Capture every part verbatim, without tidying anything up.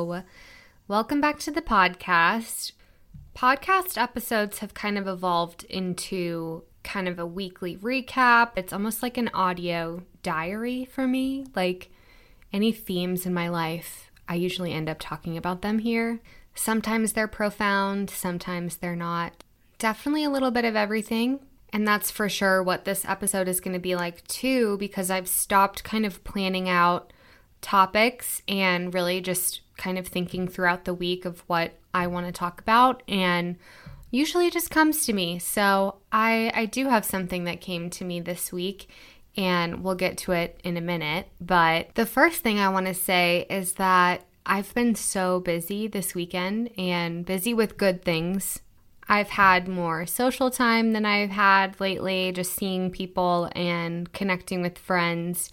Hello. Welcome back to the podcast. Podcast episodes have kind of evolved into kind of a weekly recap. It's almost like an audio diary for me. Like any themes in my life, I usually end up talking about them here. Sometimes they're profound, sometimes they're not. Definitely a little bit of everything. And that's for sure what this episode is going to be like too, because I've stopped kind of planning out topics and really just kind of thinking throughout the week of what I want to talk about, and usually it just comes to me. So I, I do have something that came to me this week, and we'll get to it in a minute. But the first thing I want to say is that I've been so busy this weekend, and busy with good things. I've had more social time than I've had lately, just seeing people and connecting with friends.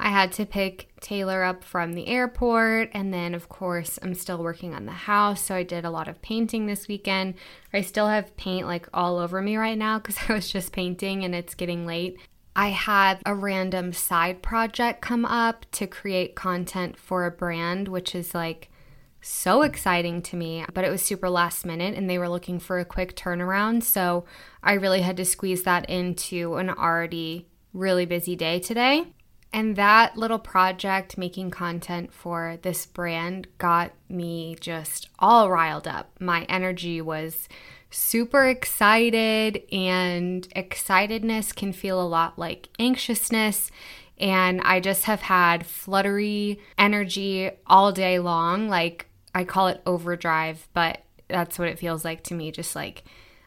I had to pick Taylor up from the airport, and then of course I'm still working on the house, so I did a lot of painting this weekend. I still have paint like all over me right now because I was just painting and it's getting late. I had a random side project come up to create content for a brand, which is like so exciting to me, but it was super last minute and they were looking for a quick turnaround, so I really had to squeeze that into an already really busy day today. And that little project, making content for this brand, got me just all riled up. My energy was super excited, and excitedness can feel a lot like anxiousness. And I just have had fluttery energy all day long. Like, I call it overdrive, but that's what it feels like to me. Just like,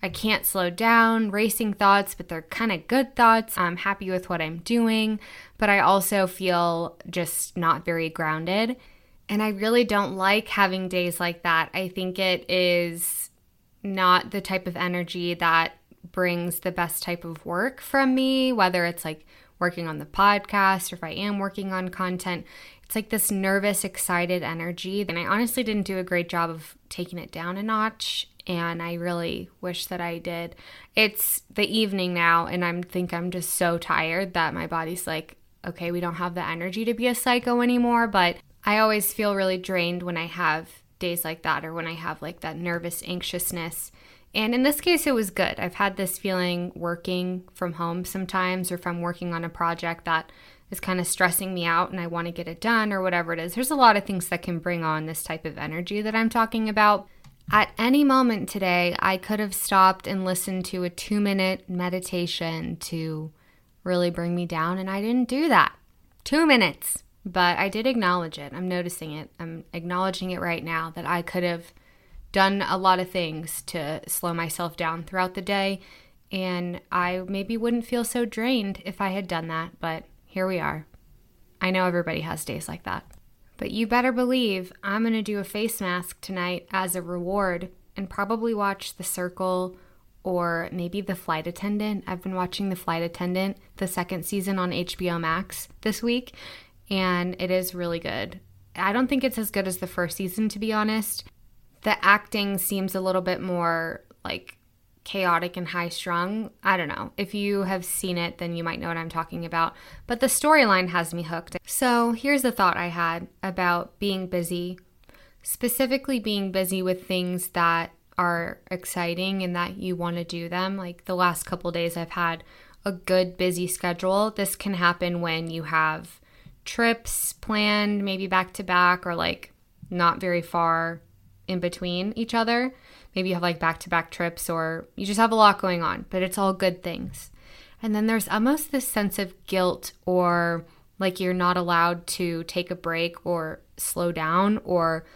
I can't slow down, racing thoughts, but they're kind of good thoughts. I'm happy with what I'm doing, but I also feel just not very grounded. And I really don't like having days like that. I think it is not the type of energy that brings the best type of work from me, whether it's like working on the podcast, or if I am working on content. It's like this nervous, excited energy. And I honestly didn't do a great job of taking it down a notch, and I really wish that I did. It's the evening now, and I think I'm just so tired that my body's like, okay, we don't have the energy to be a psycho anymore. But I always feel really drained when I have days like that, or when I have like that nervous anxiousness. And in this case, it was good. I've had this feeling working from home sometimes, or if I'm working on a project that is kind of stressing me out and I want to get it done or whatever it is. There's a lot of things that can bring on this type of energy that I'm talking about. At any moment today, I could have stopped and listened to a two-minute meditation to really bring me down, and I didn't do that. Two minutes. But I did acknowledge it. I'm noticing it. I'm acknowledging it right now that I could have done a lot of things to slow myself down throughout the day, and I maybe wouldn't feel so drained if I had done that, but here we are. I know everybody has days like that. But you better believe I'm going to do a face mask tonight as a reward, and probably watch The Circle or maybe The Flight Attendant. I've been watching The Flight Attendant, the second season on H B O Max this week, and it is really good. I don't think it's as good as the first season, to be honest. The acting seems a little bit more like chaotic and high-strung. I don't know. If you have seen it, then you might know what I'm talking about. But the storyline has me hooked. So here's a thought I had about being busy, specifically being busy with things that are exciting and that you want to do them. Like the last couple days, I've had a good busy schedule. This can happen when you have trips planned, maybe back-to-back, or like not very far in between each other. Maybe you have like back-to-back trips, or you just have a lot going on, but it's all good things. And then there's almost this sense of guilt, or like you're not allowed to take a break or slow down or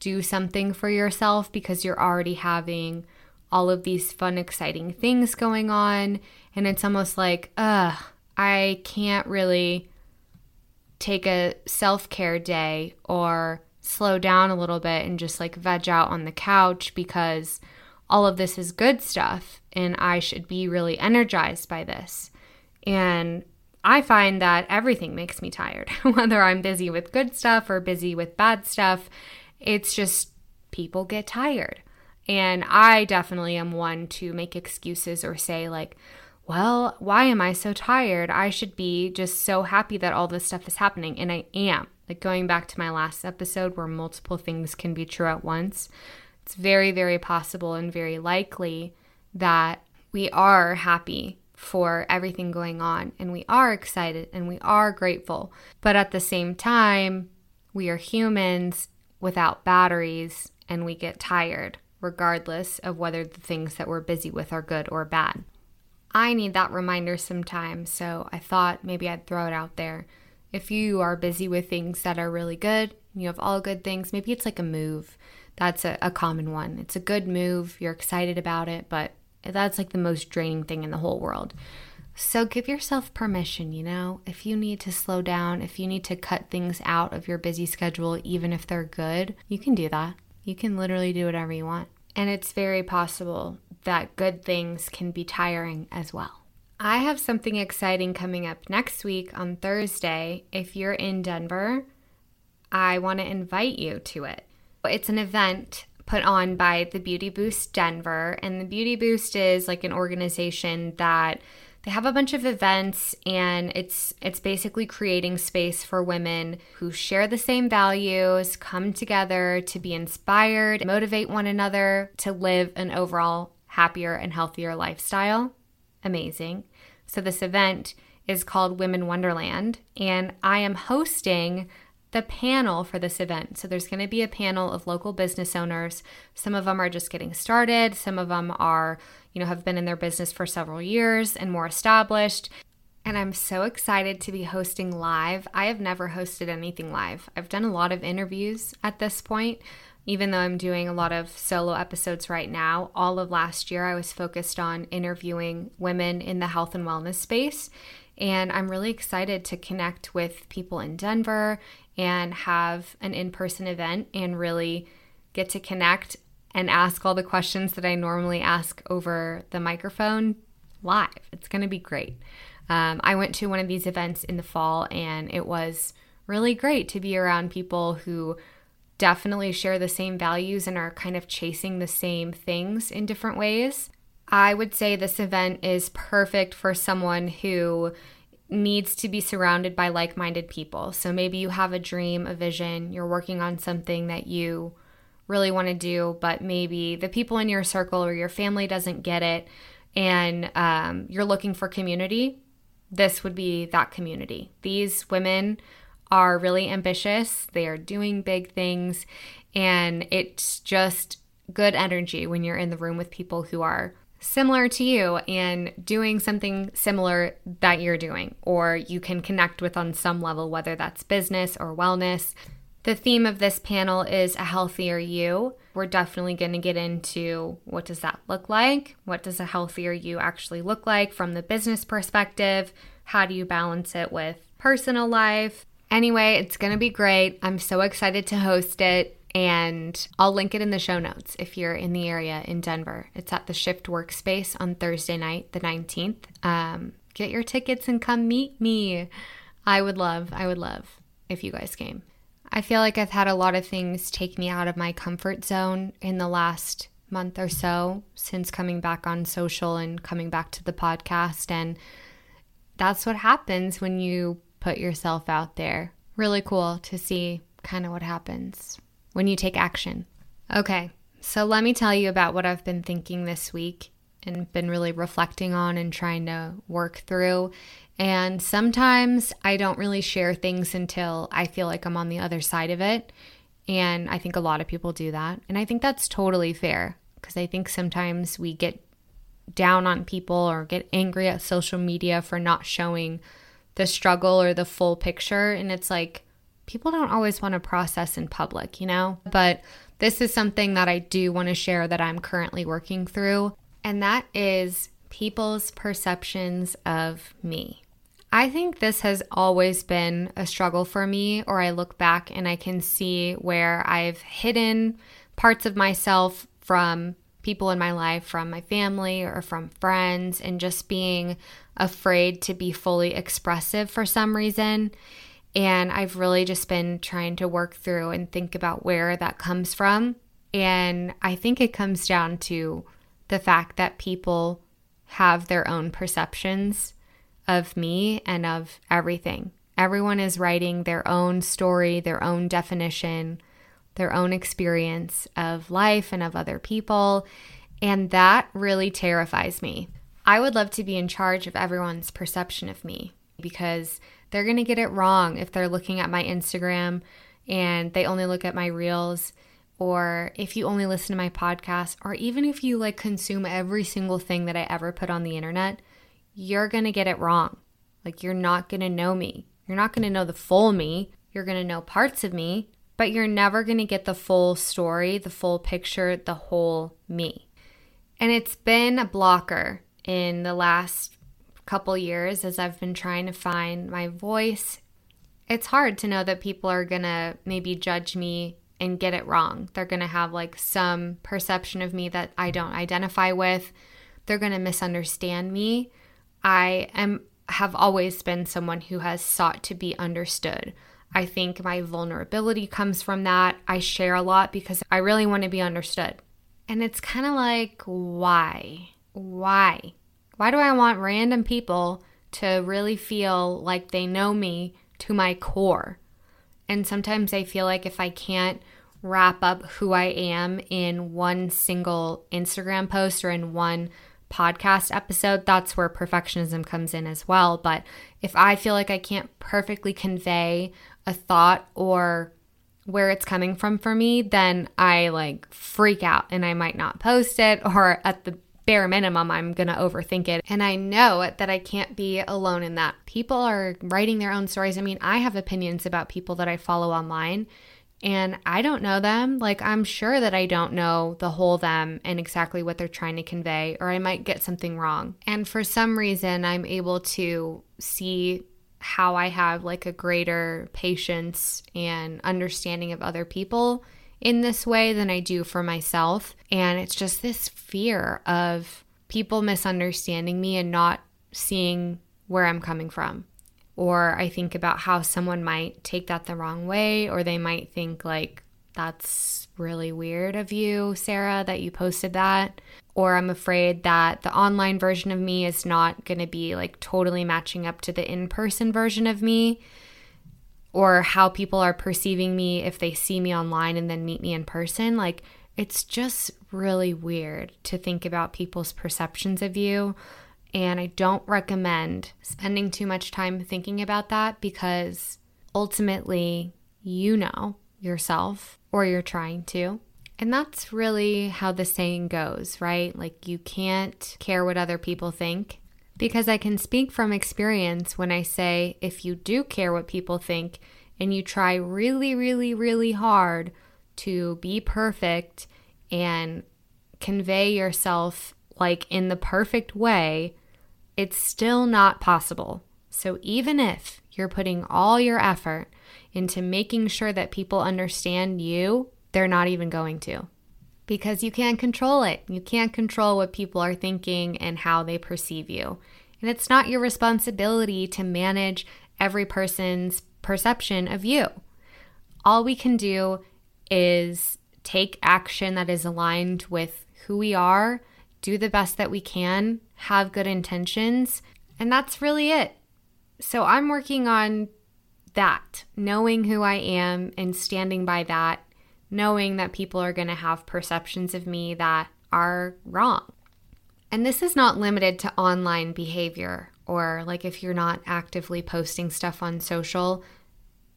do something for yourself because you're already having all of these fun, exciting things going on. And it's almost like, ugh, I can't really take a self-care day or slow down a little bit and just like veg out on the couch because all of this is good stuff and I should be really energized by this. And I find that everything makes me tired, whether I'm busy with good stuff or busy with bad stuff. It's just people get tired. And I definitely am one to make excuses or say like, well, why am I so tired? I should be just so happy that all this stuff is happening. And I am. Like going back to my last episode where multiple things can be true at once, it's very, very possible and very likely that we are happy for everything going on and we are excited and we are grateful. But at the same time, we are humans without batteries and we get tired regardless of whether the things that we're busy with are good or bad. I need that reminder sometimes, so I thought maybe I'd throw it out there. If you are busy with things that are really good, you have all good things, maybe it's like a move. That's a, a common one. It's a good move. You're excited about it, but that's like the most draining thing in the whole world. So give yourself permission, you know, if you need to slow down, if you need to cut things out of your busy schedule, even if they're good, you can do that. You can literally do whatever you want. And it's very possible that good things can be tiring as well. I have something exciting coming up next week on Thursday. If you're in Denver, I want to invite you to it. It's an event put on by the Beauty Boost Denver, and the Beauty Boost is like an organization that they have a bunch of events, and it's it's basically creating space for women who share the same values, come together to be inspired, motivate one another to live an overall happier and healthier lifestyle. Amazing. So this event is called Women Wonderland, and I am hosting the panel for this event. So there's going to be a panel of local business owners. Some of them are just getting started. Some of them are, you know, have been in their business for several years and more established. And I'm so excited to be hosting live. I have never hosted anything live. I've done a lot of interviews at this point, even though I'm doing a lot of solo episodes right now. All of last year, I was focused on interviewing women in the health and wellness space. And I'm really excited to connect with people in Denver and have an in-person event and really get to connect and ask all the questions that I normally ask over the microphone live. It's going to be great. Um, I went to one of these events in the fall, and it was really great to be around people who definitely share the same values and are kind of chasing the same things in different ways. I would say this event is perfect for someone who needs to be surrounded by like-minded people. So maybe you have a dream, a vision, you're working on something that you really want to do, but maybe the people in your circle or your family doesn't get it, and um, you're looking for community. This would be that community. These women are really ambitious. They are doing big things, and it's just good energy when you're in the room with people who are similar to you and doing something similar that you're doing, or you can connect with on some level, whether that's business or wellness. The theme of this panel is a healthier you. We're definitely going to get into what does that look like? What does a healthier you actually look like from the business perspective? How do you balance it with personal life? Anyway, it's going to be great. I'm so excited to host it. And I'll link it in the show notes if you're in the area in Denver. It's at the Shift Workspace on Thursday night, the nineteenth. Um, get your tickets and come meet me. I would love, I would love if you guys came. I feel like I've had a lot of things take me out of my comfort zone in the last month or so since coming back on social and coming back to the podcast. And that's what happens when you put yourself out there. Really cool to see kind of what happens when you take action. Okay, so let me tell you about what I've been thinking this week and been really reflecting on and trying to work through. And sometimes I don't really share things until I feel like I'm on the other side of it. And I think a lot of people do that. And I think that's totally fair, because I think sometimes we get down on people or get angry at social media for not showing the struggle or the full picture. And it's like, people don't always want to process in public, you know? But this is something that I do want to share that I'm currently working through, and that is people's perceptions of me. I think this has always been a struggle for me, or I look back and I can see where I've hidden parts of myself from people in my life, from my family or from friends, and just being afraid to be fully expressive for some reason. And I've really just been trying to work through and think about where that comes from. And I think it comes down to the fact that people have their own perceptions of me and of everything. Everyone is writing their own story, their own definition, their own experience of life and of other people, and that really terrifies me. I would love to be in charge of everyone's perception of me, because they're going to get it wrong if they're looking at my Instagram and they only look at my reels, or if you only listen to my podcast, or even if you like consume every single thing that I ever put on the internet, you're going to get it wrong. Like, you're not going to know me. You're not going to know the full me. You're going to know parts of me, but you're never going to get the full story, the full picture, the whole me. And it's been a blocker in the last couple years as I've been trying to find my voice. It's hard to know that people are going to maybe judge me and get it wrong. They're going to have like some perception of me that I don't identify with. They're going to misunderstand me. I am have always been someone who has sought to be understood. I think my vulnerability comes from that. I share a lot because I really want to be understood. And it's kind of like, why? Why? Why do I want random people to really feel like they know me to my core? And sometimes I feel like if I can't wrap up who I am in one single Instagram post or in one podcast episode, that's where perfectionism comes in as well. But if I feel like I can't perfectly convey a thought or where it's coming from for me, then I like freak out and I might not post it, or at the bare minimum, I'm going to overthink it. And I know that I can't be alone in that. People are writing their own stories. I mean, I have opinions about people that I follow online and I don't know them. Like, I'm sure that I don't know the whole them and exactly what they're trying to convey, or I might get something wrong. And for some reason, I'm able to see how I have like a greater patience and understanding of other people in this way than I do for myself. And it's just this fear of people misunderstanding me and not seeing where I'm coming from. Or I think about how someone might take that the wrong way, or they might think like, that's really weird of you, Sarah, that you posted that. Or I'm afraid that the online version of me is not going to be like totally matching up to the in-person version of me, or how people are perceiving me if they see me online and then meet me in person. Like, it's just really weird to think about people's perceptions of you. And I don't recommend spending too much time thinking about that, because ultimately you know yourself, or you're trying to. And that's really how the saying goes, right? Like, you can't care what other people think. Because I can speak from experience when I say, if you do care what people think and you try really, really, really hard to be perfect and convey yourself like in the perfect way, it's still not possible. So even if you're putting all your effort into making sure that people understand you, they're not even going to. Because you can't control it. You can't control what people are thinking and how they perceive you. And it's not your responsibility to manage every person's perception of you. All we can do is take action that is aligned with who we are, do the best that we can, have good intentions, and that's really it. So I'm working on that, knowing who I am and standing by that, knowing that people are going to have perceptions of me that are wrong. And this is not limited to online behavior, or like if you're not actively posting stuff on social.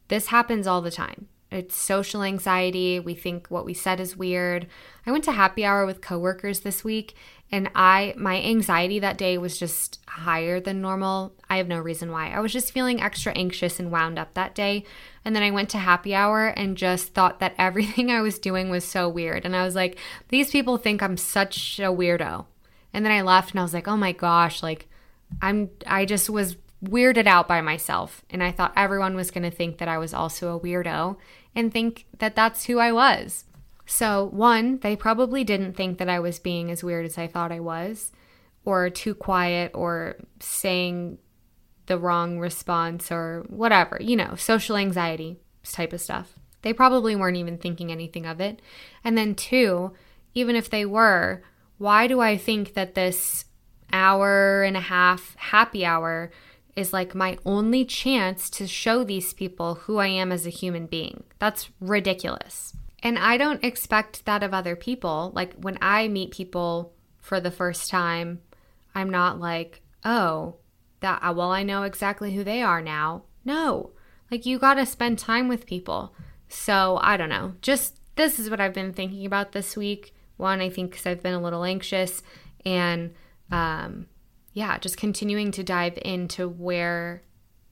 This happens all the time. It's social anxiety. We think what we said is weird. I went to happy hour with coworkers this week, and I my anxiety that day was just higher than normal. I have no reason why. I was just feeling extra anxious and wound up that day. And then I went to happy hour and just thought that everything I was doing was so weird. And I was like, these people think I'm such a weirdo. And then I left and I was like, oh my gosh, like I'm I just was weirded out by myself. And I thought everyone was going to think that I was also a weirdo and think that that's who I was. So one, they probably didn't think that I was being as weird as I thought I was, or too quiet, or saying the wrong response, or whatever, you know, social anxiety type of stuff. They probably weren't even thinking anything of it. And then two, even if they were, why do I think that this hour and a half happy hour is like my only chance to show these people who I am as a human being. That's ridiculous. And I don't expect that of other people. Like when I meet people for the first time, I'm not like, oh, that well, I know exactly who they are now. No, like you got to spend time with people. So I don't know. Just this is what I've been thinking about this week. One, I think because I've been a little anxious and um, yeah, just continuing to dive into where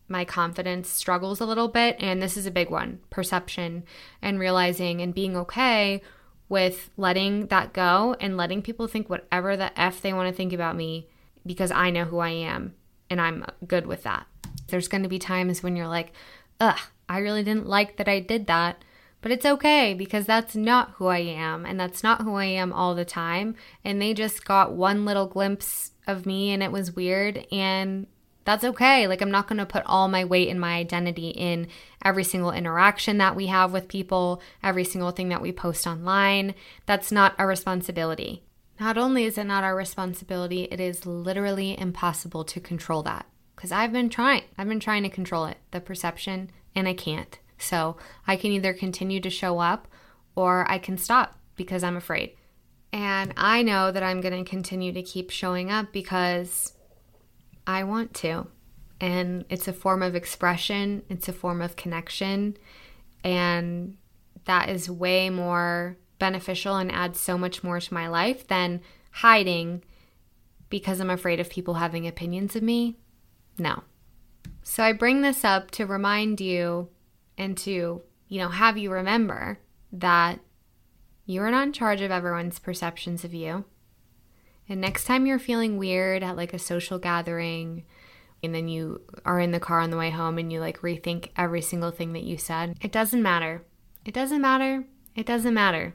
my confidence struggles a little bit. And this is a big one, perception, and realizing and being okay with letting that go and letting people think whatever the F they want to think about me because I know who I am and I'm good with that. There's going to be times when you're like, ugh, I really didn't like that I did that, but it's okay because that's not who I am and that's not who I am all the time. And they just got one little glimpse of me and it was weird and that's okay. Like I'm not going to put all my weight and my identity in every single interaction that we have with people, every single thing that we post online. That's not our responsibility. Not only is it not our responsibility, it is literally impossible to control that because I've been trying. I've been trying to control it, the perception, and I can't. So I can either continue to show up or I can stop because I'm afraid. And I know that I'm going to continue to keep showing up because I want to, and it's a form of expression, it's a form of connection, and that is way more beneficial and adds so much more to my life than hiding because I'm afraid of people having opinions of me. No. So I bring this up to remind you and to, you know, have you remember that you're not in charge of everyone's perceptions of you. And next time you're feeling weird at like a social gathering and then you are in the car on the way home and you like rethink every single thing that you said, it doesn't matter. It doesn't matter. It doesn't matter.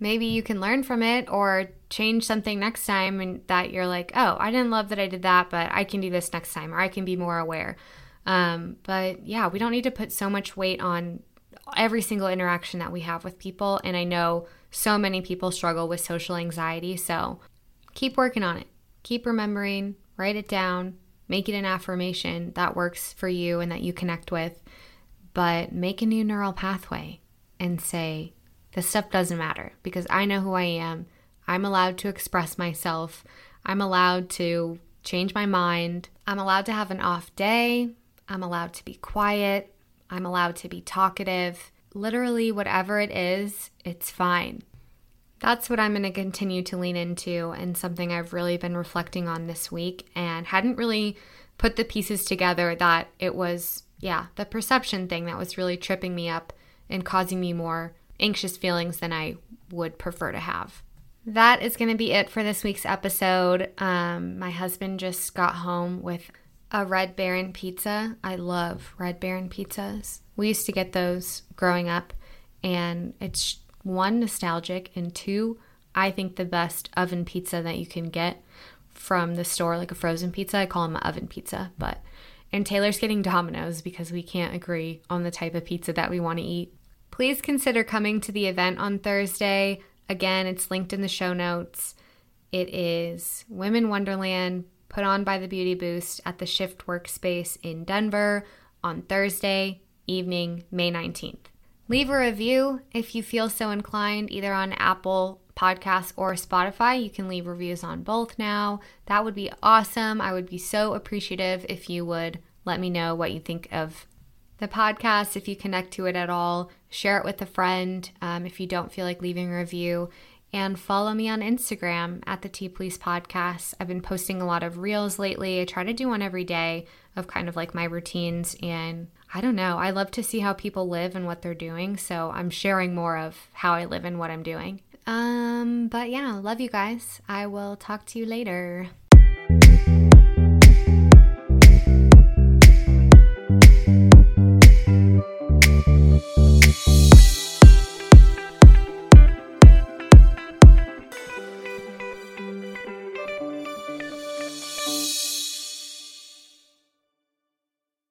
Maybe you can learn from it or change something next time and that you're like, oh, I didn't love that I did that, but I can do this next time or I can be more aware. Um, but yeah, we don't need to put so much weight on every single interaction that we have with people. And I know so many people struggle with social anxiety, so keep working on it. Keep remembering, write it down, make it an affirmation that works for you and that you connect with, but make a new neural pathway and say, this stuff doesn't matter because I know who I am. I'm allowed to express myself. I'm allowed to change my mind. I'm allowed to have an off day. I'm allowed to be quiet. I'm allowed to be talkative. Literally, whatever it is, it's fine. That's what I'm going to continue to lean into and something I've really been reflecting on this week and hadn't really put the pieces together that it was, yeah, the perception thing that was really tripping me up and causing me more anxious feelings than I would prefer to have. That is going to be it for this week's episode. Um, my husband just got home with a Red Baron pizza. I love Red Baron pizzas. We used to get those growing up and it's one, nostalgic, and two, I think the best oven pizza that you can get from the store, like a frozen pizza. I call them oven pizza, but, and Taylor's getting Domino's because we can't agree on the type of pizza that we want to eat. Please consider coming to the event on Thursday. Again, it's linked in the show notes. It is Women Wonderland, put on by the Beauty Boost at the Shift Workspace in Denver on Thursday evening, May nineteenth. Leave a review if you feel so inclined, either on Apple Podcasts or Spotify. You can leave reviews on both now. That would be awesome. I would be so appreciative if you would let me know what you think of the podcast, if you connect to it at all. Share it with a friend um, if you don't feel like leaving a review. And follow me on Instagram at the Tea Please Podcast. I've been posting a lot of reels lately. I try to do one every day of kind of like my routines, and I don't know, I love to see how people live and what they're doing, so I'm sharing more of how I live and what I'm doing. Um, but yeah, love you guys. I will talk to you later.